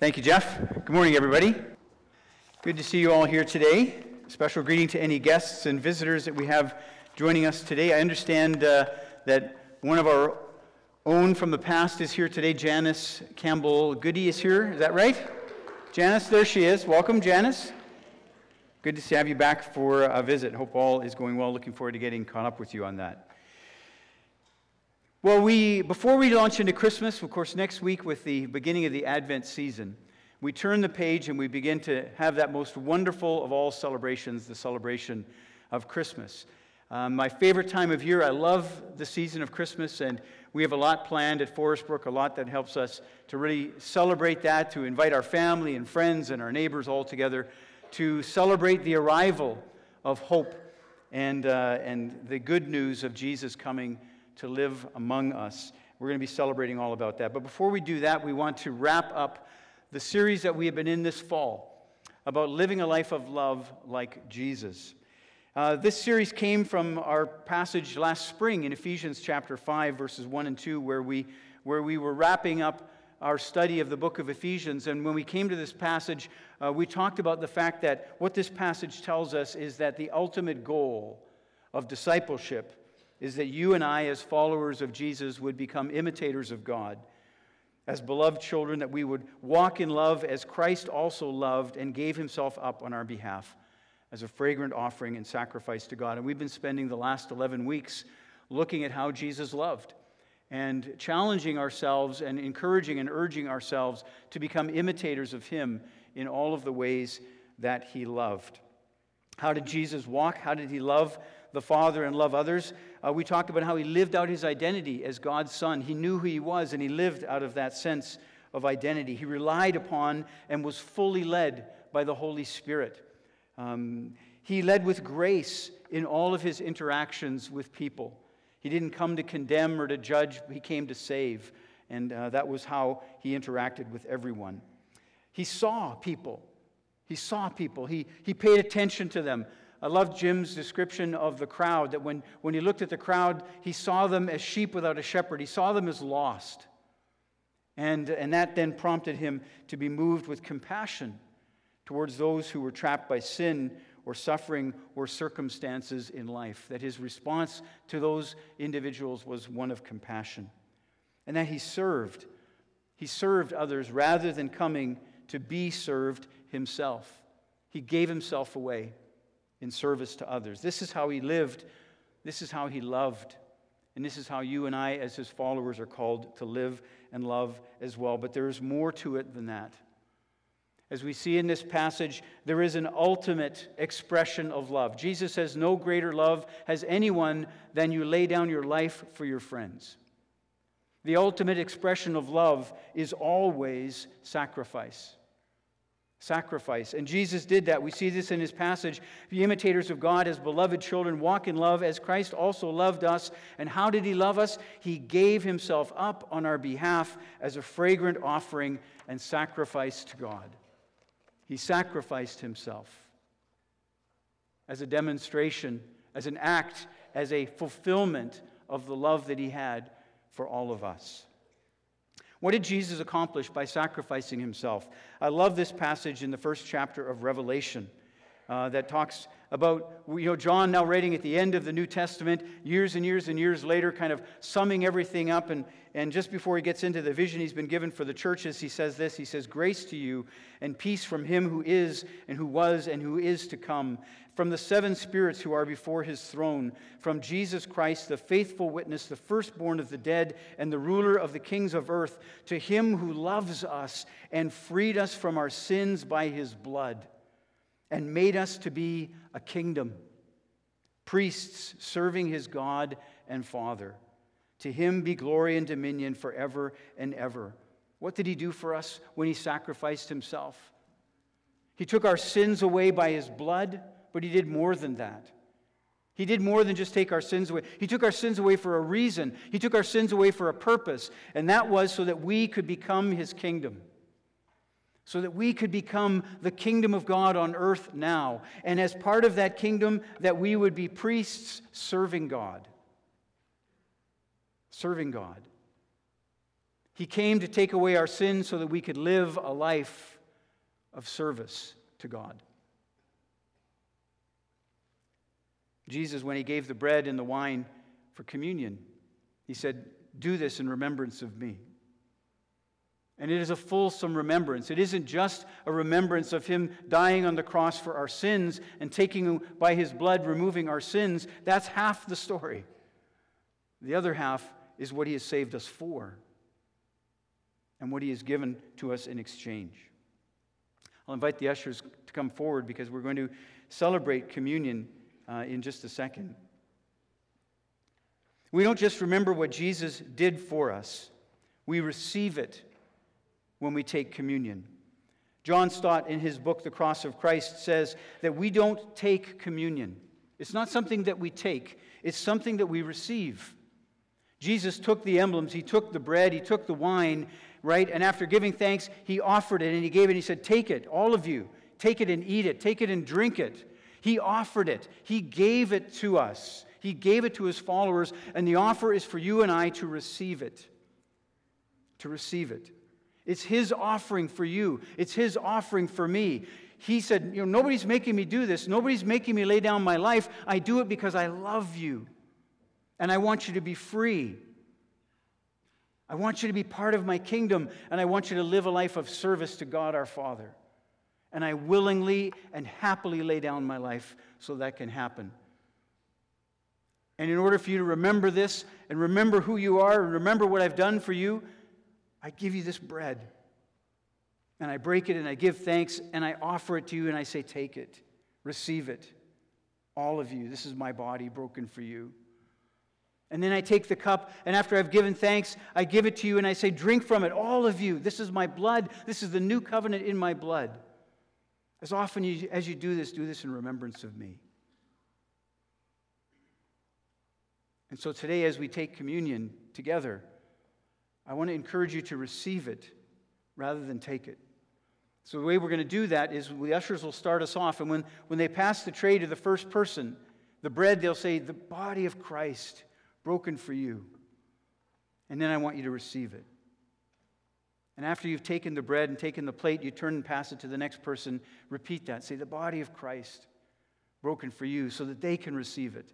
Thank you, Jeff. Good morning, everybody. Good to see you all here today. A special greeting to any guests and visitors that we have joining us today. I understand that one of our own from the past is here today. Janice Campbell Goody is here. Is that right? Janice, there she is. Welcome, Janice. Good to have you back for a visit. Hope all is going well. Looking forward to getting caught up with you on that. Well, before we launch into Christmas, of course, next week with the beginning of the Advent season, we turn the page and we begin to have that most wonderful of all celebrations, the celebration of Christmas. My favorite time of year, I love the season of Christmas, and we have a lot planned at Forestbrook, a lot that helps us to really celebrate that, to invite our family and friends and our neighbors all together to celebrate the arrival of hope and the good news of Jesus coming to live among us. We're going to be celebrating all about that. But before we do that, we want to wrap up the series that we have been in this fall about living a life of love like Jesus. This series came from our passage last spring in Ephesians chapter 5, verses 1 and 2, where we were wrapping up our study of the book of Ephesians. And when we came to this passage, we talked about the fact that what this passage tells us is that the ultimate goal of discipleship is that you and I, as followers of Jesus, would become imitators of God, as beloved children, that we would walk in love as Christ also loved and gave himself up on our behalf as a fragrant offering and sacrifice to God. And we've been spending the last 11 weeks looking at how Jesus loved and challenging ourselves and encouraging and urging ourselves to become imitators of him in all of the ways that he loved. How did Jesus walk? How did he love the Father and love others? We talked about how he lived out his identity as God's Son. He knew who he was, and he lived out of that sense of identity. He relied upon and was fully led by the Holy Spirit. He led with grace in all of his interactions with people. He didn't come to condemn or to judge. He came to save, and that was how he interacted with everyone. He saw people. He paid attention to them. I love Jim's description of the crowd, that when he looked at the crowd, he saw them as sheep without a shepherd. He saw them as lost. And that then prompted him to be moved with compassion towards those who were trapped by sin or suffering or circumstances in life, that his response to those individuals was one of compassion. And that he served. He served others rather than coming to be served himself. He gave himself away in service to others. This is how he lived. This is how he loved. And this is how you and I, as his followers, are called to live and love as well. But there is more to it than that. As we see in this passage, there is an ultimate expression of love. Jesus says, "No greater love has anyone than you lay down your life for your friends." The ultimate expression of love is always sacrifice. Sacrifice. And Jesus did that. We see this in his passage. Be imitators of God as beloved children. Walk in love as Christ also loved us. And how did he love us? He gave himself up on our behalf as a fragrant offering and sacrifice to God. He sacrificed himself as a demonstration, as an act, as a fulfillment of the love that he had for all of us. What did Jesus accomplish by sacrificing himself? I love this passage in the first chapter of Revelation that talks about, John now writing at the end of the New Testament, years and years and years later, kind of summing everything up. And just before he gets into the vision he's been given for the churches, he says this, he says, "Grace to you and peace from him who is and who was and who is to come, from the seven spirits who are before his throne, from Jesus Christ, the faithful witness, the firstborn of the dead, and the ruler of the kings of earth, to him who loves us and freed us from our sins by his blood, and made us to be a kingdom, priests serving his God and Father. To him be glory and dominion forever and ever." What did he do for us when he sacrificed himself? He took our sins away by his blood, but he did more than that. He did more than just take our sins away. He took our sins away for a reason. He took our sins away for a purpose, and that was so that we could become his kingdom, so that we could become the kingdom of God on earth now, and as part of that kingdom, that we would be priests serving God. He came to take away our sins so that we could live a life of service to God. Jesus, when he gave the bread and the wine for communion, he said, "Do this in remembrance of me." And it is a fulsome remembrance. It isn't just a remembrance of him dying on the cross for our sins and taking by his blood, removing our sins. That's half the story. The other half is what he has saved us for and what he has given to us in exchange. I'll invite the ushers to come forward because we're going to celebrate communion in just a second. We don't just remember what Jesus did for us. We receive it when we take communion. John Stott, in his book, The Cross of Christ, says that we don't take communion. It's not something that we take. It's something that we receive. Jesus took the emblems. He took the bread. He took the wine, right? And after giving thanks, he offered it, and he gave it, and he said, "Take it, all of you. Take it and eat it. Take it and drink it." He offered it. He gave it to us. He gave it to his followers, and the offer is for you and I to receive it. To receive it. It's his offering for you. It's his offering for me. He said, you know, nobody's making me do this. Nobody's making me lay down my life. I do it because I love you. And I want you to be free. I want you to be part of my kingdom. And I want you to live a life of service to God our Father. And I willingly and happily lay down my life so that can happen. And in order for you to remember this and remember who you are and remember what I've done for you, I give you this bread, and I break it, and I give thanks, and I offer it to you, and I say, "Take it, receive it, all of you. This is my body broken for you." And then I take the cup, and after I've given thanks, I give it to you, and I say, "Drink from it, all of you. This is my blood. This is the new covenant in my blood. As often as you do this in remembrance of me." And so today, as we take communion together, I want to encourage you to receive it rather than take it. So the way we're going to do that is the ushers will start us off, and when they pass the tray to the first person, the bread, they'll say, "The body of Christ broken for you." And then I want you to receive it. And after you've taken the bread and taken the plate, you turn and pass it to the next person. Repeat that. Say, "The body of Christ broken for you," so that they can receive it.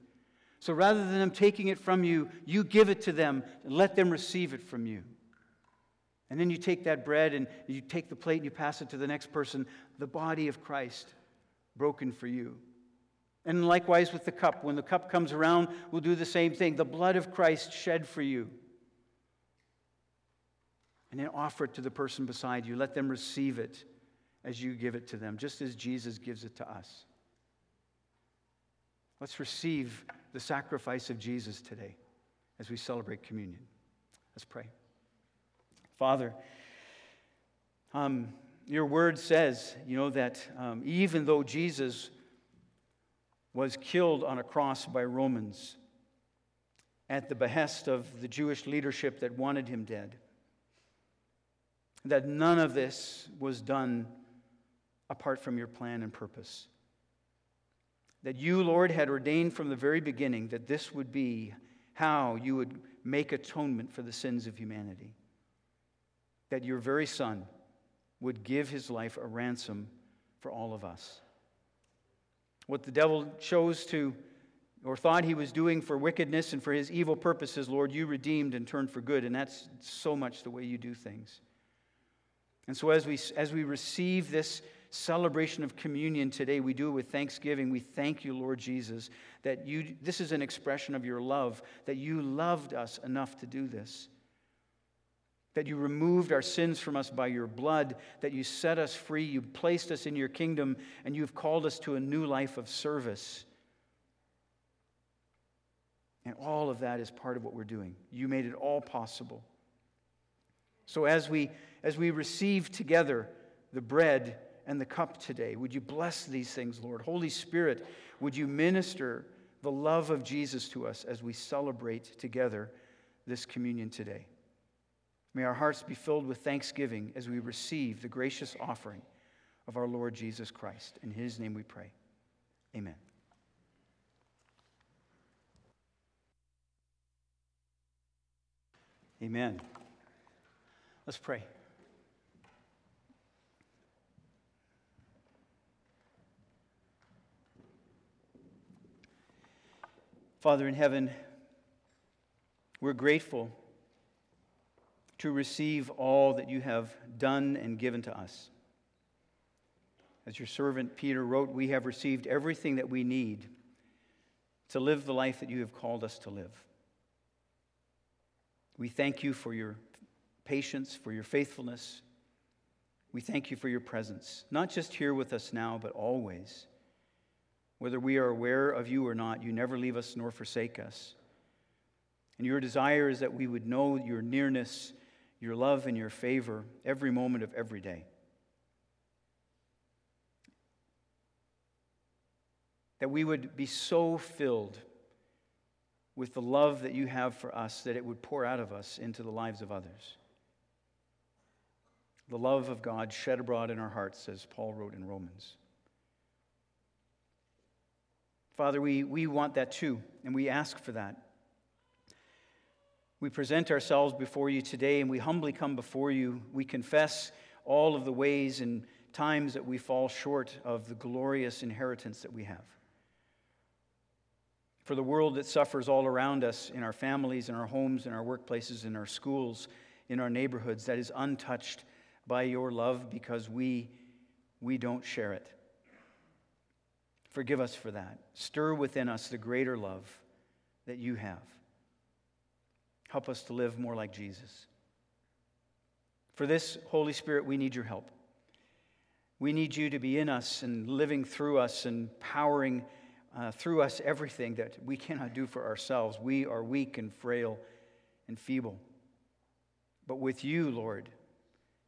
So rather than them taking it from you, you give it to them and let them receive it from you. And then you take that bread and you take the plate and you pass it to the next person, the body of Christ broken for you. And likewise with the cup. When the cup comes around, we'll do the same thing. The blood of Christ shed for you. And then offer it to the person beside you. Let them receive it as you give it to them, just as Jesus gives it to us. Let's receive the sacrifice of Jesus today as we celebrate communion. Let's pray. Father, your word says, that even though Jesus was killed on a cross by Romans at the behest of the Jewish leadership that wanted him dead, that none of this was done apart from your plan and purpose. That you, Lord, had ordained from the very beginning that this would be how you would make atonement for the sins of humanity. That your very Son would give his life a ransom for all of us. What the devil chose to, or thought he was doing for wickedness and for his evil purposes, Lord, you redeemed and turned for good, and that's so much the way you do things. And so as we receive this celebration of communion today, we do it with thanksgiving. We thank you, Lord Jesus, that this is an expression of your love, that you loved us enough to do this, that you removed our sins from us by your blood, that you set us free, you placed us in your kingdom, and you've called us to a new life of service. And all of that is part of what we're doing. You made it all possible. So as we receive together the bread and the cup today, would you bless these things, Lord? Holy Spirit, would you minister the love of Jesus to us as we celebrate together this communion today? May our hearts be filled with thanksgiving as we receive the gracious offering of our Lord Jesus Christ. In his name we pray. Amen. Amen. Let's pray. Father in heaven, we're grateful to receive all that you have done and given to us. As your servant Peter wrote, we have received everything that we need to live the life that you have called us to live. We thank you for your patience, for your faithfulness. We thank you for your presence, not just here with us now, but always. Whether we are aware of you or not, you never leave us nor forsake us. And your desire is that we would know your nearness, your love, and your favor every moment of every day. That we would be so filled with the love that you have for us that it would pour out of us into the lives of others. The love of God shed abroad in our hearts, as Paul wrote in Romans. Father, we want that too, and we ask for that. We present ourselves before you today, and we humbly come before you. We confess all of the ways and times that we fall short of the glorious inheritance that we have. For the world that suffers all around us, in our families, in our homes, in our workplaces, in our schools, in our neighborhoods, that is untouched by your love because we don't share it. Forgive us for that. Stir within us the greater love that you have. Help us to live more like Jesus. For this, Holy Spirit, we need your help. We need you to be in us and living through us and powering through us everything that we cannot do for ourselves. We are weak and frail and feeble. But with you, Lord,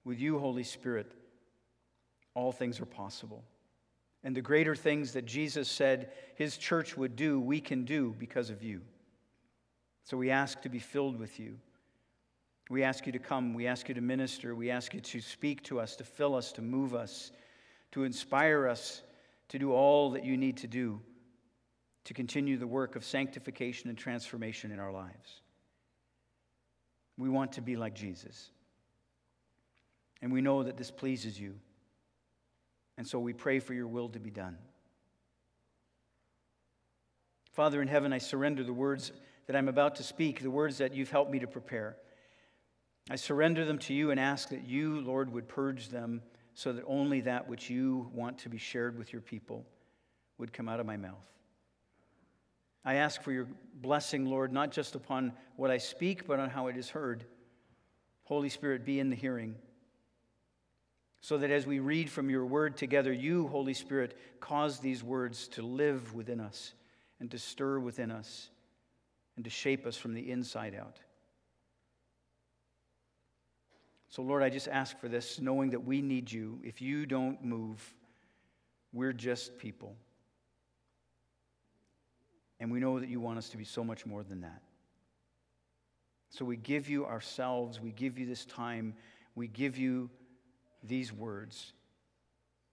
with you, Holy Spirit, all things are possible. And the greater things that Jesus said his church would do, we can do because of you. So we ask to be filled with you. We ask you to come. We ask you to minister. We ask you to speak to us, to fill us, to move us, to inspire us to do all that you need to do to continue the work of sanctification and transformation in our lives. We want to be like Jesus. And we know that this pleases you. And so we pray for your will to be done. Father in heaven, I surrender the words that I'm about to speak, the words that you've helped me to prepare. I surrender them to you and ask that you, Lord, would purge them so that only that which you want to be shared with your people would come out of my mouth. I ask for your blessing, Lord, not just upon what I speak, but on how it is heard. Holy Spirit, be in the hearing. So that as we read from your word together, you, Holy Spirit, cause these words to live within us and to stir within us and to shape us from the inside out. So, Lord, I just ask for this, knowing that we need you. If you don't move, we're just people. And we know that you want us to be so much more than that. So we give you ourselves, we give you this time, we give you these words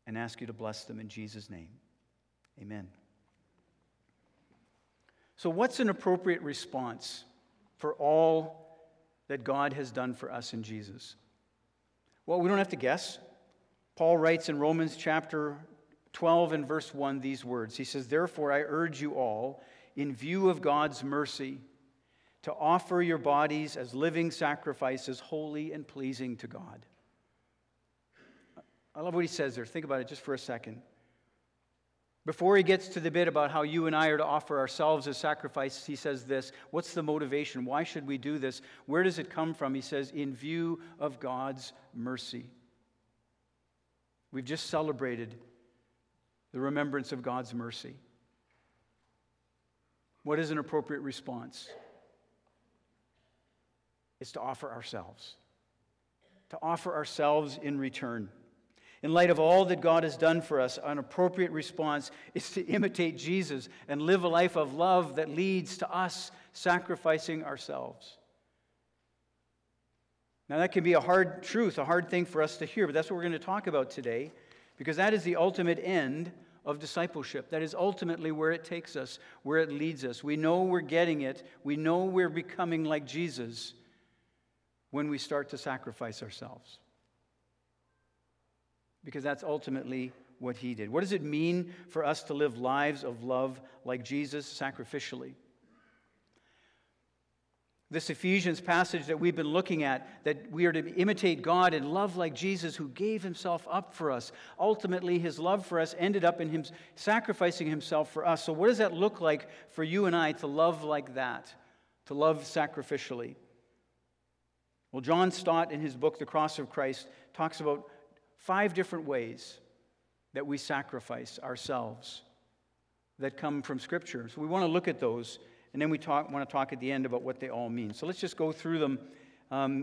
and ask you to bless them in Jesus' name. Amen. So what's an appropriate response for all that God has done for us in Jesus? Well, we don't have to guess. Paul writes in Romans chapter 12 and verse 1 these words. He says, "Therefore I urge you all, in view of God's mercy, to offer your bodies as living sacrifices, holy and pleasing to God." I love what he says there. Think about it just for a second. Before he gets to the bit about how you and I are to offer ourselves as sacrifices, he says this. What's the motivation? Why should we do this? Where does it come from? He says, in view of God's mercy. We've just celebrated the remembrance of God's mercy. What is an appropriate response? It's to offer ourselves. To offer ourselves in return. In light of all that God has done for us, an appropriate response is to imitate Jesus and live a life of love that leads to us sacrificing ourselves. Now, that can be a hard truth, a hard thing for us to hear, but that's what we're going to talk about today, because that is the ultimate end of discipleship. That is ultimately where it takes us, where it leads us. We know we're getting it. We know we're becoming like Jesus when we start to sacrifice ourselves. Because that's ultimately what he did. What does it mean for us to live lives of love like Jesus sacrificially? This Ephesians passage that we've been looking at, that we are to imitate God and love like Jesus who gave himself up for us. Ultimately, his love for us ended up in him sacrificing himself for us. So what does that look like for you and I to love like that, to love sacrificially? Well, John Stott in his book, The Cross of Christ, talks about 5 different ways that we sacrifice ourselves that come from Scripture. So we want to look at those, and then we want to talk at the end about what they all mean. So let's just go through them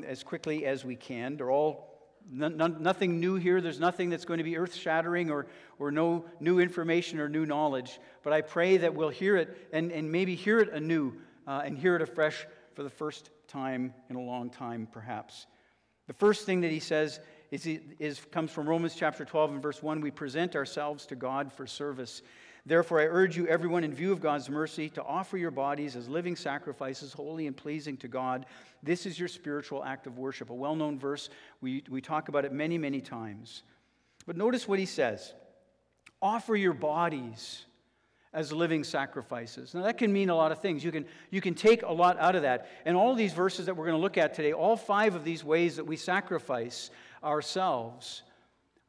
as quickly as we can. They're all nothing new here. There's nothing that's going to be earth-shattering or no new information or new knowledge. But I pray that we'll hear it and maybe hear it anew and hear it afresh for the first time in a long time, perhaps. The first thing that he says comes from Romans chapter 12 and verse 1. We present ourselves to God for service. Therefore, I urge you, everyone, in view of God's mercy, to offer your bodies as living sacrifices, holy and pleasing to God. This is your spiritual act of worship. A well-known verse. We talk about it many, many times. But notice what he says. Offer your bodies as living sacrifices. Now, that can mean a lot of things. You can take a lot out of that. And all these verses that we're going to look at today, all 5 of these ways that we sacrifice ourselves,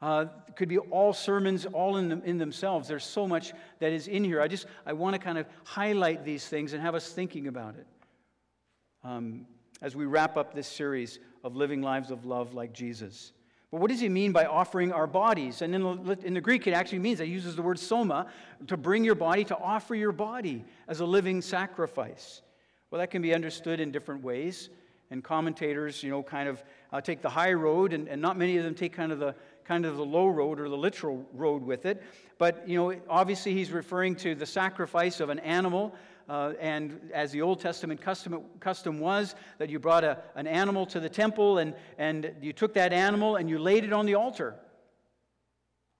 could be all sermons, all in themselves. There's so much that is in here. I want to kind of highlight these things and have us thinking about it as we wrap up this series of living lives of love like Jesus. But what does he mean by offering our bodies? And in the Greek, it actually means, it uses the word soma, to bring your body, to offer your body as a living sacrifice. Well, that can be understood in different ways. And commentators, kind of take the high road, and not many of them take kind of the low road or the literal road with it. But, obviously he's referring to the sacrifice of an animal. And as the Old Testament custom was, that you brought an animal to the temple and you took that animal and you laid it on the altar.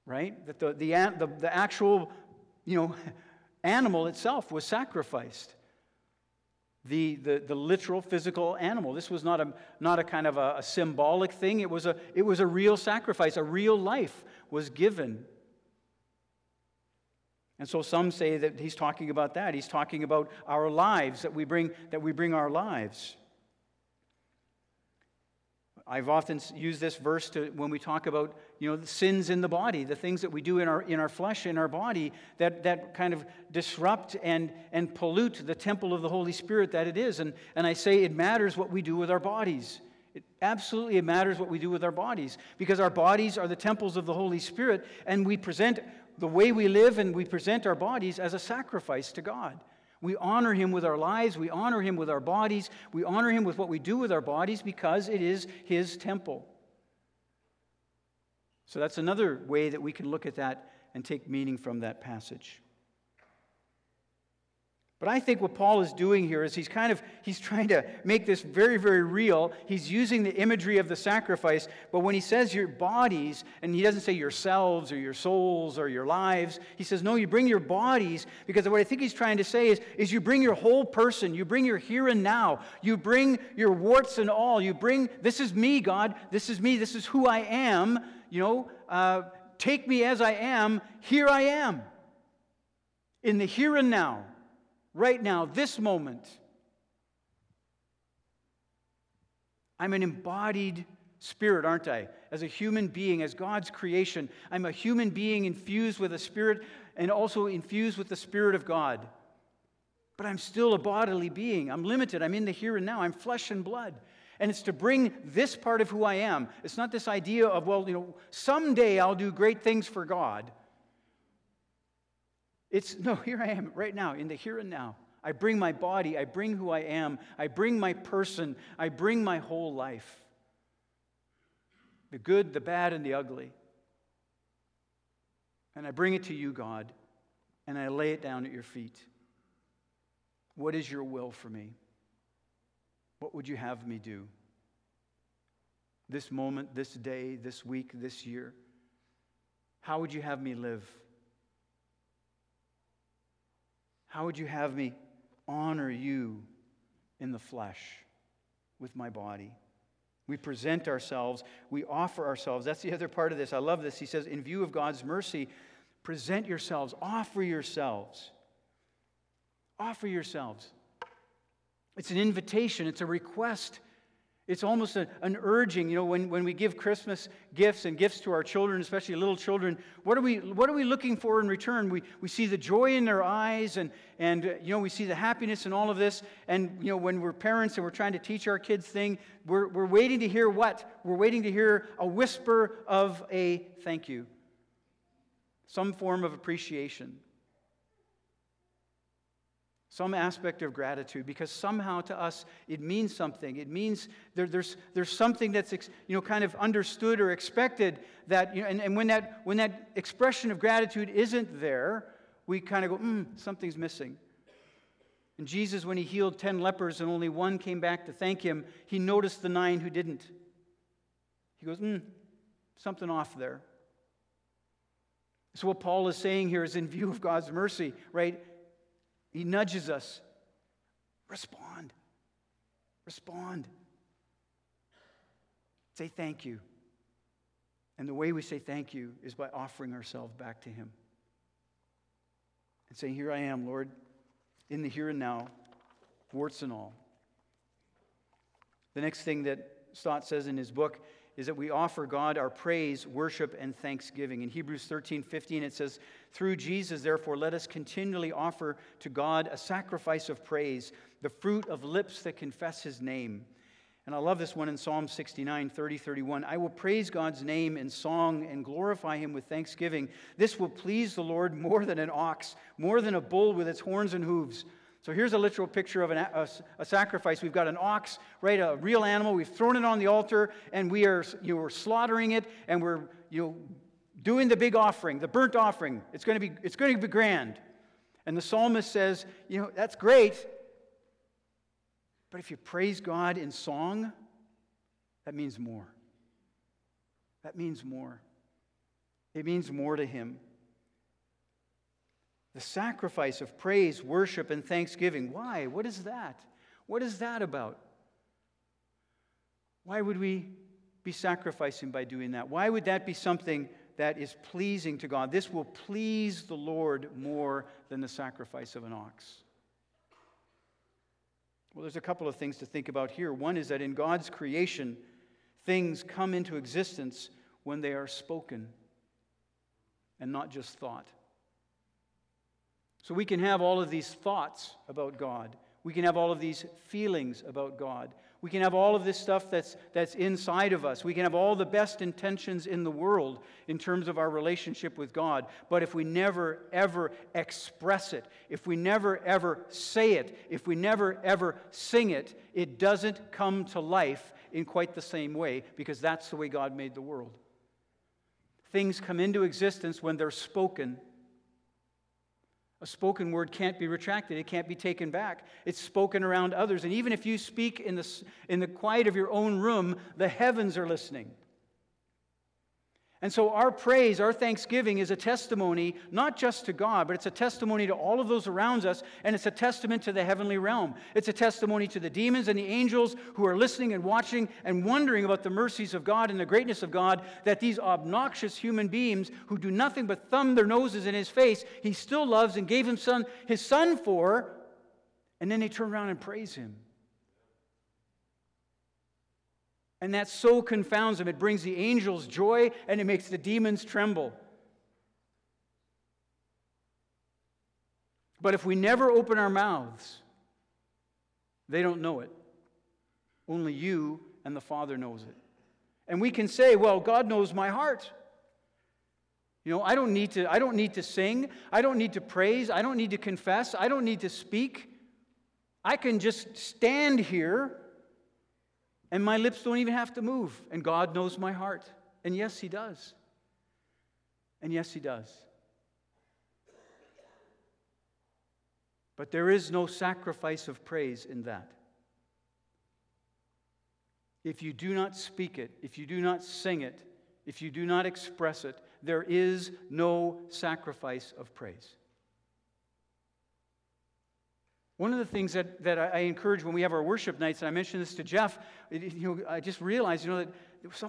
Right? That the actual, animal itself was sacrificed. The literal physical animal. This was not a kind of a symbolic thing. It was a real sacrifice. A real life was given. And so some say that he's talking about that. He's talking about our lives, that we bring our lives. I've often used this verse when we talk about the sins in the body, the things that we do in our flesh, in our body, that kind of disrupt and pollute the temple of the Holy Spirit that it is. And I say it matters what we do with our bodies. It absolutely matters what we do with our bodies, because our bodies are the temples of the Holy Spirit, and we present the way we live and we present our bodies as a sacrifice to God. We honor him with our lives. We honor him with our bodies. We honor him with what we do with our bodies, because it is his temple. So that's another way that we can look at that and take meaning from that passage. But I think what Paul is doing here is he's trying to make this very, very real. He's using the imagery of the sacrifice, but when he says your bodies, and he doesn't say yourselves or your souls or your lives, he says, no, you bring your bodies, because what I think he's trying to say is you bring your whole person, you bring your here and now, you bring your warts and all, you bring, this is me, God, this is me, this is who I am, take me as I am, here I am, in the here and now. Right now, this moment, I'm an embodied spirit, aren't I? As a human being, as God's creation, I'm a human being infused with a spirit and also infused with the Spirit of God. But I'm still a bodily being. I'm limited. I'm in the here and now. I'm flesh and blood. And it's to bring this part of who I am. It's not this idea of, someday I'll do great things for God. It's, no, here I am right now, in the here and now. I bring my body, I bring who I am, I bring my person, I bring my whole life. The good, the bad, and the ugly. And I bring it to you, God, and I lay it down at your feet. What is your will for me? What would you have me do? This moment, this day, this week, this year. How would you have me live? How would you have me honor you in the flesh with my body, We present ourselves. We offer ourselves. That's the other part of this. I love this. He says, in view of God's mercy, present yourselves. Offer yourselves. Offer yourselves. It's an invitation. It's a request. It's almost an urging. You know, when we give Christmas gifts and gifts to our children, especially little children, what are we looking for in return? We see the joy in their eyes and you know, we see the happiness and all of this. And you know, when we're parents and we're trying to teach our kids things, we're waiting to hear what? We're waiting to hear a whisper of a thank you. Some form of appreciation. Some aspect of gratitude, because somehow to us it means something. It means there's something that's kind of understood or expected that and when that expression of gratitude isn't there, we kind of go, something's missing. And Jesus, when he healed 10 lepers and only one came back to thank him, he noticed the 9 who didn't. He goes, something off there. So what Paul is saying here is in view of God's mercy, right? He nudges us. Respond. Respond. Say thank you. And the way we say thank you is by offering ourselves back to him. And saying, here I am, Lord, in the here and now, warts and all. The next thing that Stott says in his book is that we offer God our praise, worship, and thanksgiving. In Hebrews 13:15, it says, through Jesus, therefore, let us continually offer to God a sacrifice of praise, the fruit of lips that confess his name. And I love this one in Psalm 69:30-31. I will praise God's name in song and glorify him with thanksgiving. This will please the Lord more than an ox, more than a bull with its horns and hooves. So here's a literal picture of a sacrifice. We've got an ox, right, a real animal. We've thrown it on the altar, and we're slaughtering it, and we're doing the big offering, the burnt offering. It's going to be grand. And the psalmist says, that's great, but if you praise God in song, that means more. That means more. It means more to him. The sacrifice of praise, worship, and thanksgiving. Why? What is that? What is that about? Why would we be sacrificing by doing that? Why would that be something that is pleasing to God? This will please the Lord more than the sacrifice of an ox. Well, there's a couple of things to think about here. One is that in God's creation, things come into existence when they are spoken and not just thought. So we can have all of these thoughts about God. We can have all of these feelings about God. We can have all of this stuff that's inside of us. We can have all the best intentions in the world in terms of our relationship with God. But if we never, ever express it, if we never, ever say it, if we never, ever sing it, it doesn't come to life in quite the same way, because that's the way God made the world. Things come into existence when they're spoken. A spoken word can't be retracted. It can't be taken back. It's spoken around others. And even if you speak in the quiet of your own room, the heavens are listening. And so our praise, our thanksgiving is a testimony not just to God, but it's a testimony to all of those around us, and it's a testament to the heavenly realm. It's a testimony to the demons and the angels who are listening and watching and wondering about the mercies of God and the greatness of God, that these obnoxious human beings who do nothing but thumb their noses in his face, he still loves and gave his son for, and then they turn around and praise him. And that so confounds them. It brings the angels joy, and it makes the demons tremble. But if we never open our mouths, they don't know it. Only you and the Father knows it. And we can say, well, God knows my heart. I don't need to sing. I don't need to praise. I don't need to confess. I don't need to speak. I can just stand here. And my lips don't even have to move. And God knows my heart. And yes, he does. And yes, he does. But there is no sacrifice of praise in that. If you do not speak it, if you do not sing it, if you do not express it, there is no sacrifice of praise. One of the things that I encourage when we have our worship nights, and I mentioned this to Jeff, I just realized, that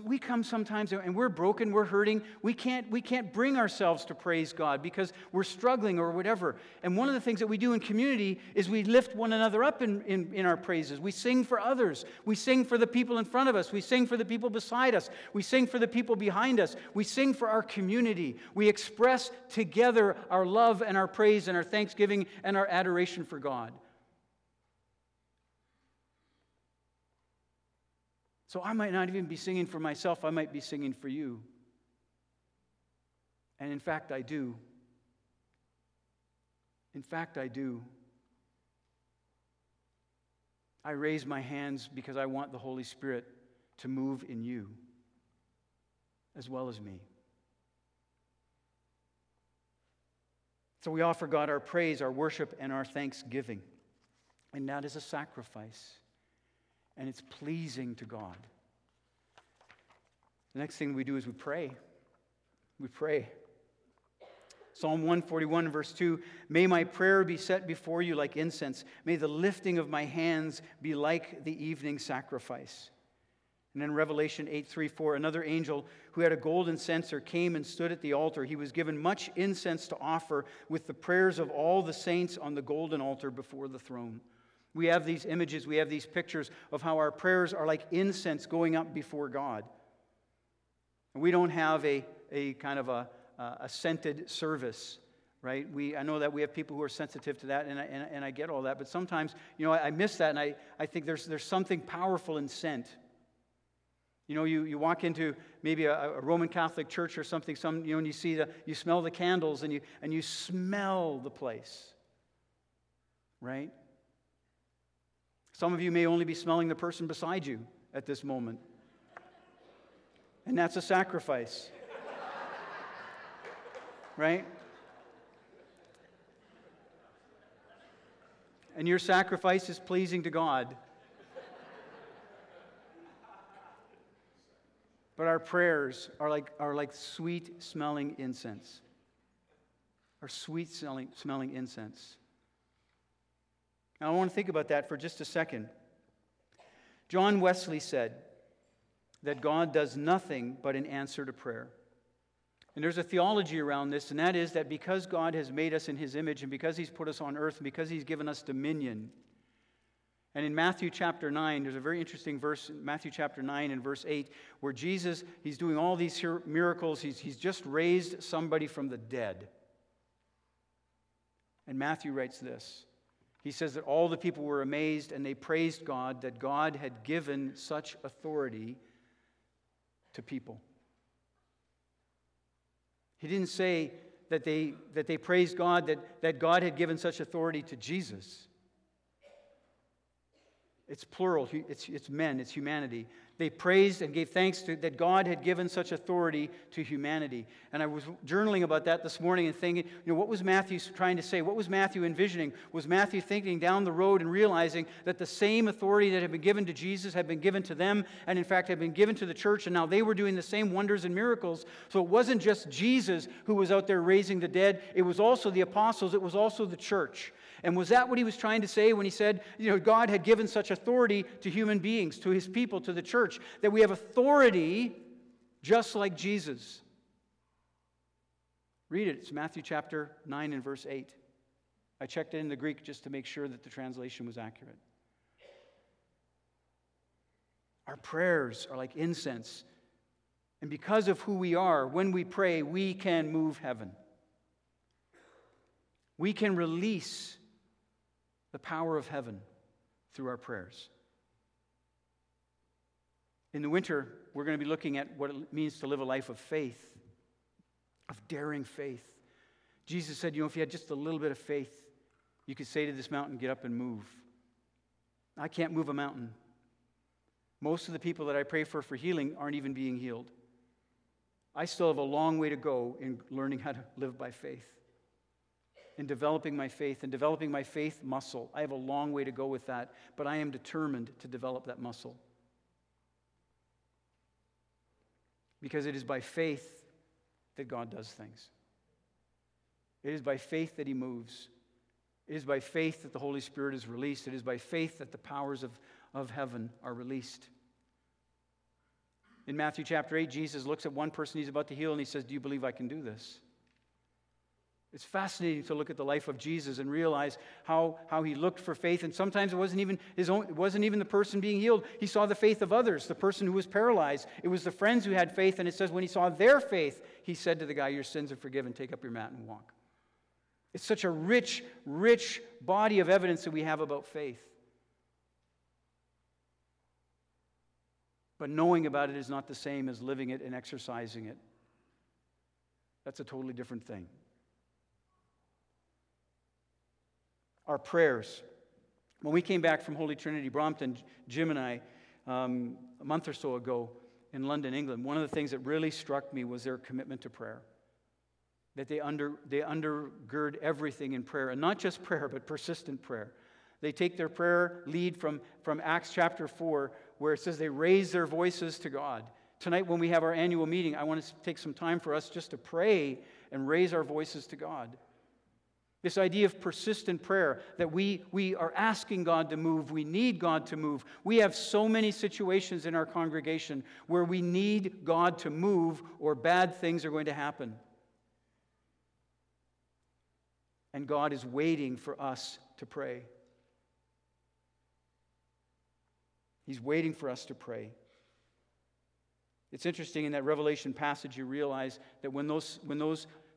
we come sometimes and we're broken, we're hurting, we can't bring ourselves to praise God because we're struggling or whatever. And one of the things that we do in community is we lift one another up in our praises. We sing for others. We sing for the people in front of us. We sing for the people beside us. We sing for the people behind us. We sing for our community. We express together our love and our praise and our thanksgiving and our adoration for God. So I might not even be singing for myself. I might be singing for you. And in fact, I do. In fact, I do. I raise my hands because I want the Holy Spirit to move in you as well as me. So we offer God our praise, our worship, and our thanksgiving. And that is a sacrifice. And it's pleasing to God. The next thing we do is we pray. We pray. Psalm 141, verse 2, "May my prayer be set before you like incense. May the lifting of my hands be like the evening sacrifice." And then Revelation 8:3-4, "Another angel who had a golden censer came and stood at the altar. He was given much incense to offer with the prayers of all the saints on the golden altar before the throne." We have these images, we have these pictures of how our prayers are like incense going up before God. And we don't have a kind of a scented service, right? I know that we have people who are sensitive to that, and I get all that, but sometimes, I miss that, and I think there's something powerful in scent. You walk into maybe a Roman Catholic church or something, and you smell the candles, and you smell the place, right? Some of you may only be smelling the person beside you at this moment. And that's a sacrifice. Right? And your sacrifice is pleasing to God. But our prayers are like sweet-smelling incense. Or sweet-smelling incense. Now, I want to think about that for just a second. John Wesley said that God does nothing but in answer to prayer. And there's a theology around this, and that is that because God has made us in His image, and because He's put us on earth, and because He's given us dominion. And in Matthew chapter 9, there's a very interesting verse, Matthew chapter 9 and verse 8, where Jesus, He's doing all these miracles. He's just raised somebody from the dead. And Matthew writes this. He says that all the people were amazed and they praised God that God had given such authority to people. He didn't say that they praised God that God had given such authority to Jesus. It's plural. It's men. It's humanity. They praised and gave thanks that God had given such authority to humanity. And I was journaling about that this morning and thinking, what was Matthew trying to say? What was Matthew envisioning? Was Matthew thinking down the road and realizing that the same authority that had been given to Jesus had been given to them and, in fact, had been given to the church, and now they were doing the same wonders and miracles? So it wasn't just Jesus who was out there raising the dead. It was also the apostles. It was also the church. And was that what he was trying to say when he said, God had given such authority to human beings, to his people, to the church, that we have authority just like Jesus? Read it. It's Matthew chapter 9 and verse 8. I checked it in the Greek just to make sure that the translation was accurate. Our prayers are like incense. And because of who we are, when we pray, we can move heaven. We can release the power of heaven through our prayers. In the winter, we're going to be looking at what it means to live a life of faith, of daring faith. Jesus said, if you had just a little bit of faith, you could say to this mountain, get up and move. I can't move a mountain. Most of the people that I pray for healing aren't even being healed. I still have a long way to go in learning how to live by faith. In developing my faith, and developing my faith muscle. I have a long way to go with that, but I am determined to develop that muscle. Because it is by faith that God does things. It is by faith that He moves. It is by faith that the Holy Spirit is released. It is by faith that the powers of heaven are released. In Matthew chapter 8, Jesus looks at one person he's about to heal and he says, "Do you believe I can do this?" It's fascinating to look at the life of Jesus and realize how he looked for faith. And sometimes it wasn't even his own, it wasn't even the person being healed. He saw the faith of others, the person who was paralyzed. It was the friends who had faith. And it says when he saw their faith, he said to the guy, "Your sins are forgiven. Take up your mat and walk." It's such a rich, rich body of evidence that we have about faith. But knowing about it is not the same as living it and exercising it. That's a totally different thing. Our prayers. When we came back from Holy Trinity Brompton, Jim and I, a month or so ago in London, England, one of the things that really struck me was their commitment to prayer. That they undergird everything in prayer, and not just prayer, but persistent prayer. They take their prayer lead from Acts chapter 4, where it says they raise their voices to God. Tonight when we have our annual meeting, I want to take some time for us just to pray and raise our voices to God. This idea of persistent prayer, that we are asking God to move. We need God to move. We have so many situations in our congregation where we need God to move or bad things are going to happen. And God is waiting for us to pray. He's waiting for us to pray. It's interesting in that Revelation passage, you realize that when those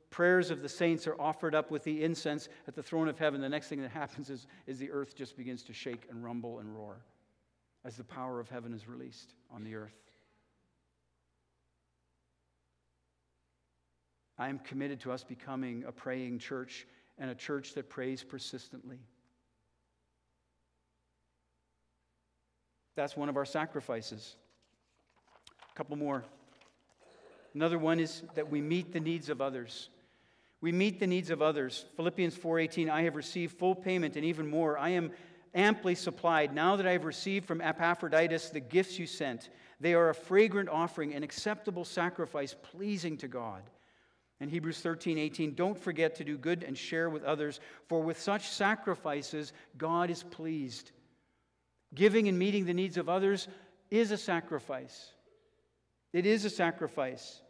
prayers of the saints are offered up with the incense at the throne of heaven, the next thing that happens is the earth just begins to shake and rumble and roar as the power of heaven is released on the earth. I am committed to us becoming a praying church and a church that prays persistently. That's one of our sacrifices. A couple more. Another one is that we meet the needs of others. We meet the needs of others. Philippians 4:18, "I have received full payment and even more. I am amply supplied. Now that I have received from Epaphroditus the gifts you sent, they are a fragrant offering, an acceptable sacrifice, pleasing to God." And Hebrews 13:18, "Don't forget to do good and share with others, for with such sacrifices God is pleased." Giving and meeting the needs of others is a sacrifice. It is a sacrifice.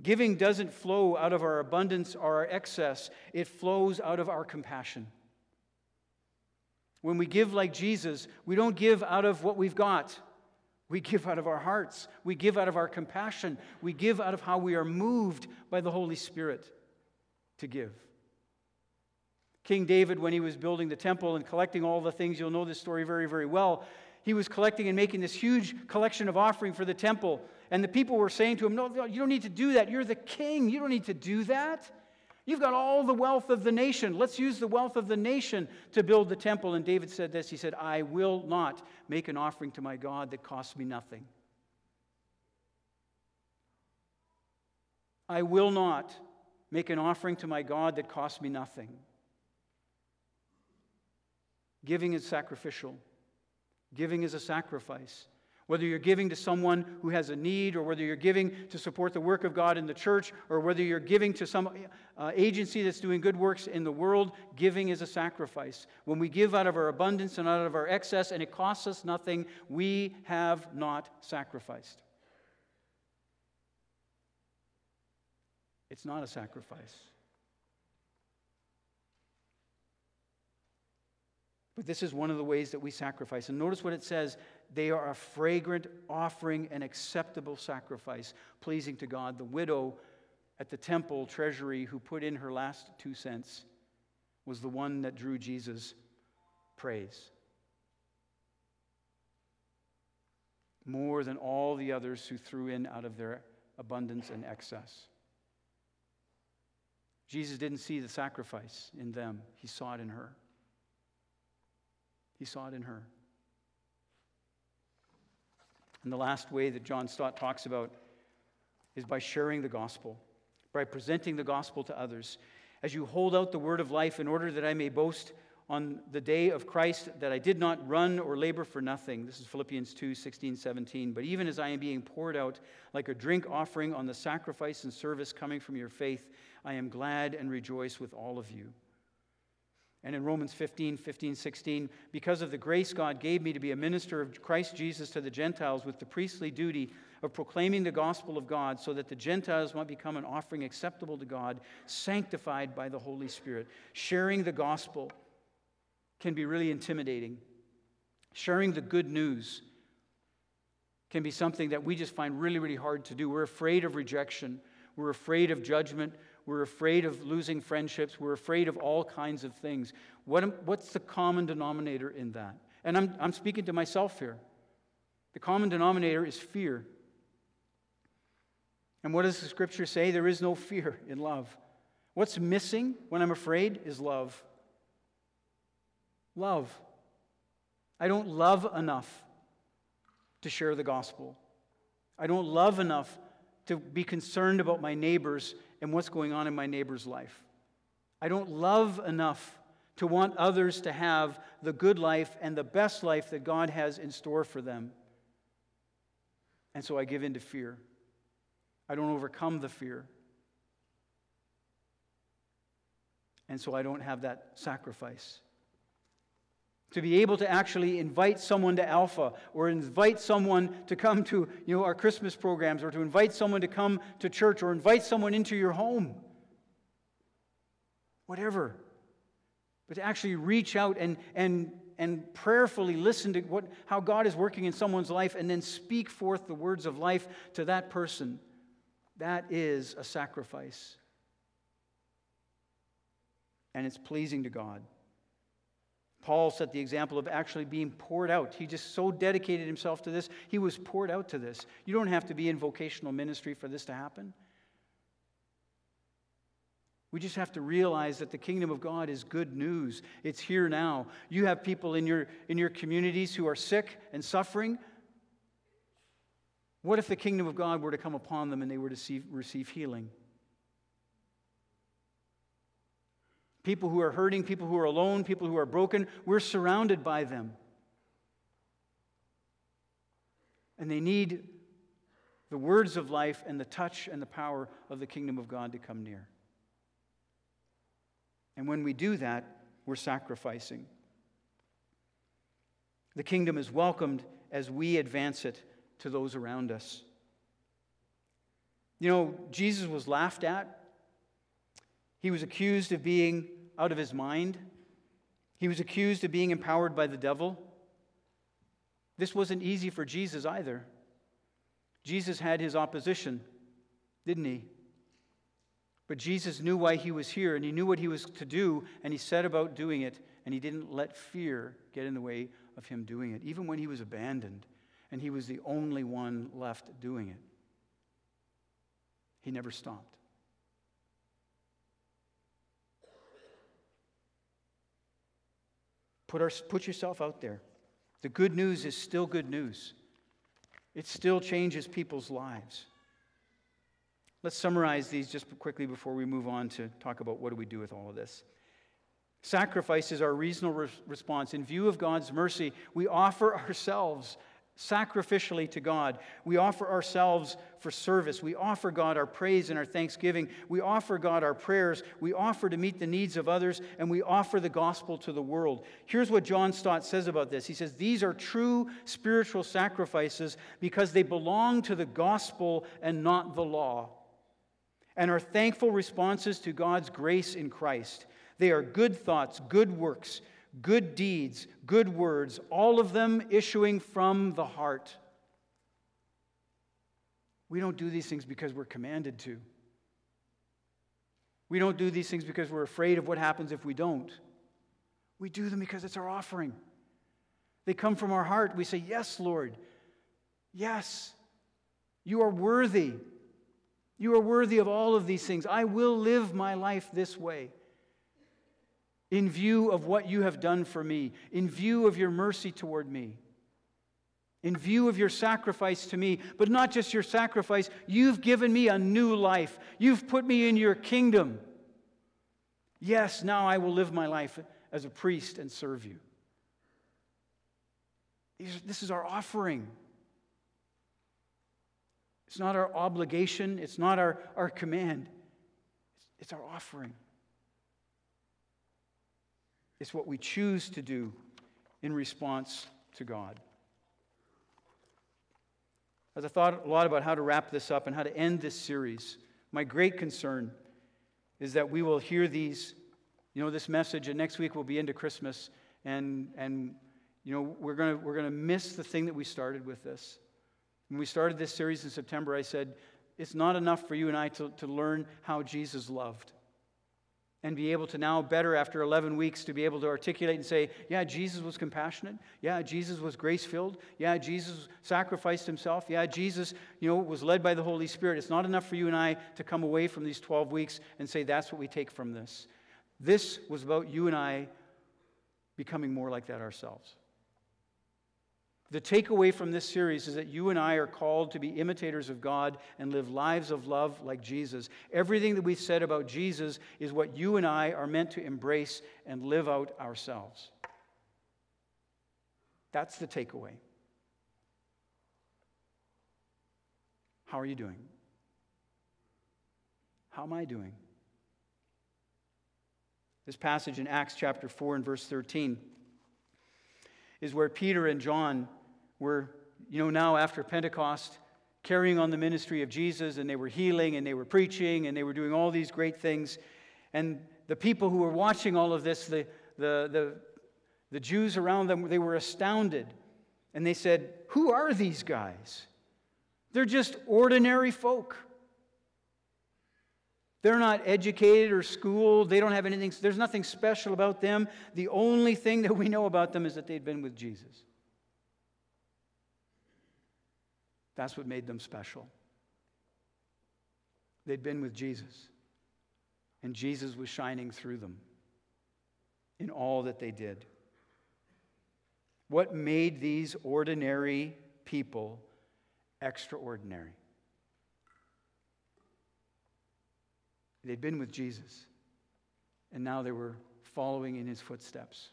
Giving doesn't flow out of our abundance or our excess. It flows out of our compassion. When we give like Jesus, we don't give out of what we've got. We give out of our hearts. We give out of our compassion. We give out of how we are moved by the Holy Spirit to give. King David, when he was building the temple and collecting all the things, you'll know this story very, very well, he was collecting and making this huge collection of offering for the temple. And the people were saying to him, "No, you don't need to do that. You're the king. You don't need to do that. You've got all the wealth of the nation. Let's use the wealth of the nation to build the temple." And David said this. He said, "I will not make an offering to my God that costs me nothing. I will not make an offering to my God that costs me nothing." Giving is sacrificial. Giving is a sacrifice. Whether you're giving to someone who has a need, or whether you're giving to support the work of God in the church, or whether you're giving to some agency that's doing good works in the world, giving is a sacrifice. When we give out of our abundance and out of our excess, and it costs us nothing, we have not sacrificed. It's not a sacrifice. But this is one of the ways that we sacrifice. And notice what it says. They are a fragrant offering, an acceptable sacrifice, pleasing to God. The widow at the temple treasury who put in her last 2 cents was the one that drew Jesus' praise. More than all the others who threw in out of their abundance and excess. Jesus didn't see the sacrifice in them. He saw it in her. He saw it in her. And the last way that John Stott talks about is by sharing the gospel, by presenting the gospel to others. "As you hold out the word of life, in order that I may boast on the day of Christ that I did not run or labor for nothing." This is Philippians 2:16-17. "But even as I am being poured out like a drink offering on the sacrifice and service coming from your faith, I am glad and rejoice with all of you. And in Romans 15, 16, because of the grace God gave me to be a minister of Christ Jesus to the Gentiles with the priestly duty of proclaiming the gospel of God, so that the Gentiles might become an offering acceptable to God, sanctified by the Holy Spirit. Sharing the gospel can be really intimidating. Sharing the good news can be something that we just find really, really hard to do. We're afraid of rejection. We're afraid of judgment. We're afraid of losing friendships. We're afraid of all kinds of things. What's the common denominator in that? And I'm speaking to myself here. The common denominator is fear. And what does the Scripture say? There is no fear in love. What's missing when I'm afraid is love. Love. I don't love enough to share the gospel. I don't love enough to be concerned about my neighbors and what's going on in my neighbor's life. I don't love enough to want others to have the good life and the best life that God has in store for them. And so I give in to fear. I don't overcome the fear. And so I don't have that sacrifice. To be able to actually invite someone to Alpha, or invite someone to come to our Christmas programs, or to invite someone to come to church, or invite someone into your home. Whatever. But to actually reach out and prayerfully listen to how God is working in someone's life, and then speak forth the words of life to that person. That is a sacrifice. And it's pleasing to God. Paul set the example of actually being poured out. He just so dedicated himself to this. He was poured out to this. You don't have to be in vocational ministry for this to happen. We just have to realize that the kingdom of God is good news. It's here now. You have people in your communities who are sick and suffering. What if the kingdom of God were to come upon them and they were to receive healing? People who are hurting, people who are alone, people who are broken, we're surrounded by them. And they need the words of life and the touch and the power of the kingdom of God to come near. And when we do that, we're sacrificing. The kingdom is welcomed as we advance it to those around us. Jesus was laughed at. He was accused of being out of his mind. He was accused of being empowered by the devil. This wasn't easy for Jesus either. Jesus had his opposition, didn't he? But Jesus knew why he was here, and he knew what he was to do, and he set about doing it, and he didn't let fear get in the way of him doing it, even when he was abandoned, and he was the only one left doing it. He never stopped. Put yourself out there. The good news is still good news. It still changes people's lives. Let's summarize these just quickly before we move on to talk about what do we do with all of this. Sacrifice is our reasonable response. In view of God's mercy, we offer ourselves sacrificially to God. We offer ourselves for service. We offer God our praise and our thanksgiving. We offer God our prayers. We offer to meet the needs of others, and we offer the gospel to the world. Here's what John Stott says about this. He says, these are true spiritual sacrifices because they belong to the gospel and not the law, and are thankful responses to God's grace in Christ. They are good thoughts, good works, good deeds, good words, all of them issuing from the heart. We don't do these things because we're commanded to. We don't do these things because we're afraid of what happens if we don't. We do them because it's our offering. They come from our heart. We say, yes, Lord. Yes, you are worthy. You are worthy of all of these things. I will live my life this way. In view of what you have done for me, in view of your mercy toward me, in view of your sacrifice to me, but not just your sacrifice, you've given me a new life. You've put me in your kingdom. Yes, now I will live my life as a priest and serve you. This is our offering. It's not our obligation. It's not our command. It's our offering. It's what we choose to do in response to God. As I thought a lot about how to wrap this up and how to end this series, my great concern is that we will hear these, this message, and next week we'll be into Christmas, and we're gonna miss the thing that we started with this. When we started this series in September, I said, it's not enough for you and I to learn how Jesus loved and be able to now better, after 11 weeks, to be able to articulate and say, yeah, Jesus was compassionate. Yeah, Jesus was grace-filled. Yeah, Jesus sacrificed himself. Yeah, Jesus, was led by the Holy Spirit. It's not enough for you and I to come away from these 12 weeks and say, that's what we take from this. This was about you and I becoming more like that ourselves. The takeaway from this series is that you and I are called to be imitators of God and live lives of love like Jesus. Everything that we've said about Jesus is what you and I are meant to embrace and live out ourselves. That's the takeaway. How are you doing? How am I doing? This passage in Acts chapter 4 and verse 13 is where Peter and John were, now after Pentecost, carrying on the ministry of Jesus, and they were healing, and they were preaching, and they were doing all these great things. And the people who were watching all of this, the Jews around them, they were astounded. And they said, who are these guys? They're just ordinary folk. They're not educated or schooled. They don't have anything. There's nothing special about them. The only thing that we know about them is that they'd been with Jesus. That's what made them special. They'd been with Jesus. And Jesus was shining through them in all that they did. What made these ordinary people extraordinary? They'd been with Jesus, and now they were following in his footsteps,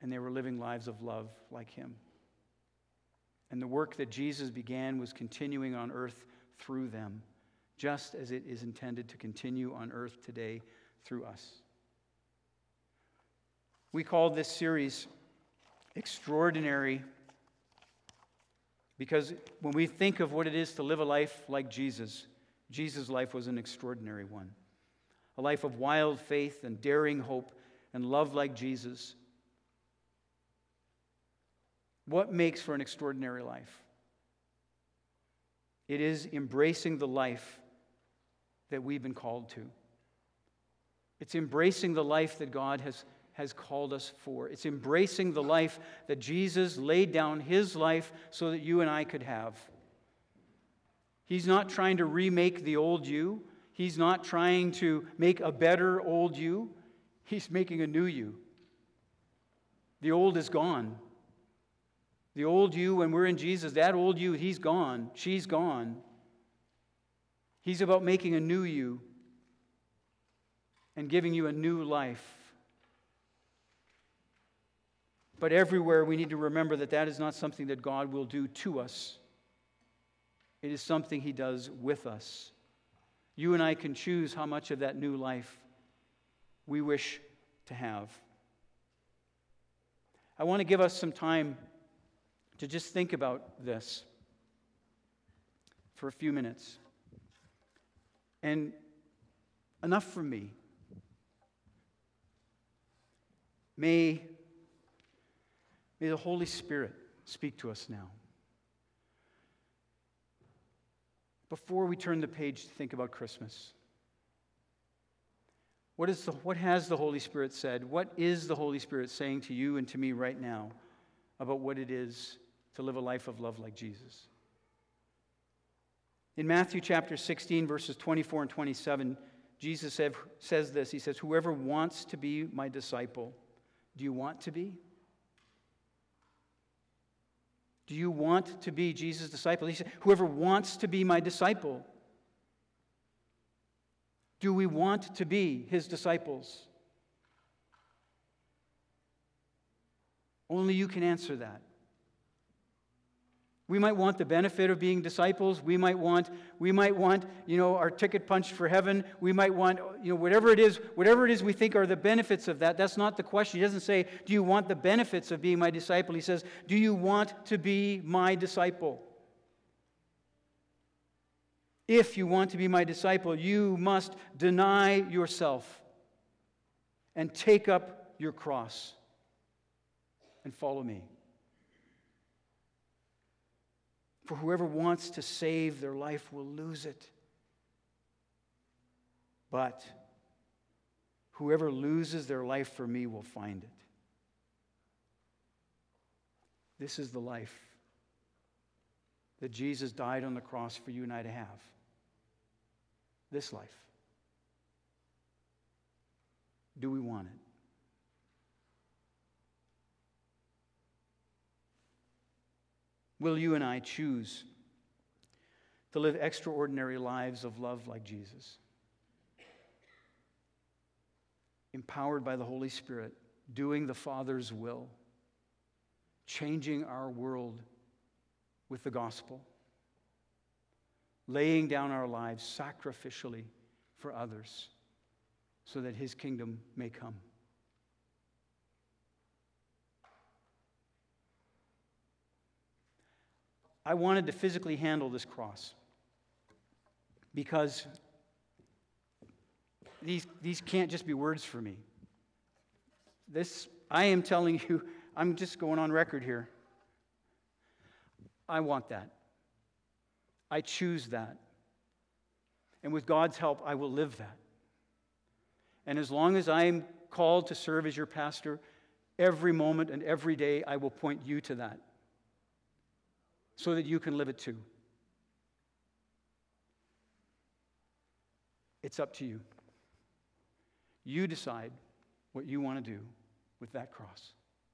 and they were living lives of love like him. And the work that Jesus began was continuing on earth through them, just as it is intended to continue on earth today through us. We call this series Extraordinary because when we think of what it is to live a life like Jesus, Jesus' life was an extraordinary one. A life of wild faith and daring hope and love like Jesus. What makes for an extraordinary life? It is embracing the life that we've been called to. It's embracing the life that God has called us for. It's embracing the life that Jesus laid down his life so that you and I could have. He's not trying to remake the old you. He's not trying to make a better old you. He's making a new you. The old is gone. The old you, when we're in Jesus, that old you, he's gone. She's gone. He's about making a new you and giving you a new life. But everywhere we need to remember that is not something that God will do to us. It is something he does with us. You and I can choose how much of that new life we wish to have. I want to give us some time to just think about this for a few minutes. And enough from me. May the Holy Spirit speak to us now. Before we turn the page to think about Christmas, what has the Holy Spirit said? What is the Holy Spirit saying to you and to me right now about what it is to live a life of love like Jesus? In Matthew chapter 16, verses 24 and 27, Jesus says this. He says, whoever wants to be my disciple, do you want to be? Do you want to be Jesus' disciple? He said, whoever wants to be my disciple. Do we want to be his disciples? Only you can answer that. We might want the benefit of being disciples. We might want, our ticket punched for heaven. We might want, whatever it is we think are the benefits of that. That's not the question. He doesn't say, do you want the benefits of being my disciple? He says, do you want to be my disciple? If you want to be my disciple, you must deny yourself and take up your cross and follow me. For whoever wants to save their life will lose it. But whoever loses their life for me will find it. This is the life that Jesus died on the cross for you and I to have. This life. Do we want it? Will you and I choose to live extraordinary lives of love like Jesus? Empowered by the Holy Spirit, doing the Father's will, changing our world with the gospel, laying down our lives sacrificially for others so that His kingdom may come. I wanted to physically handle this cross because these can't just be words for me. This, I am telling you, I'm just going on record here. I want that. I choose that. And with God's help, I will live that. And as long as I'm called to serve as your pastor, every moment and every day, I will point you to that, so that you can live it too. It's up to you. You decide what you want to do with that cross.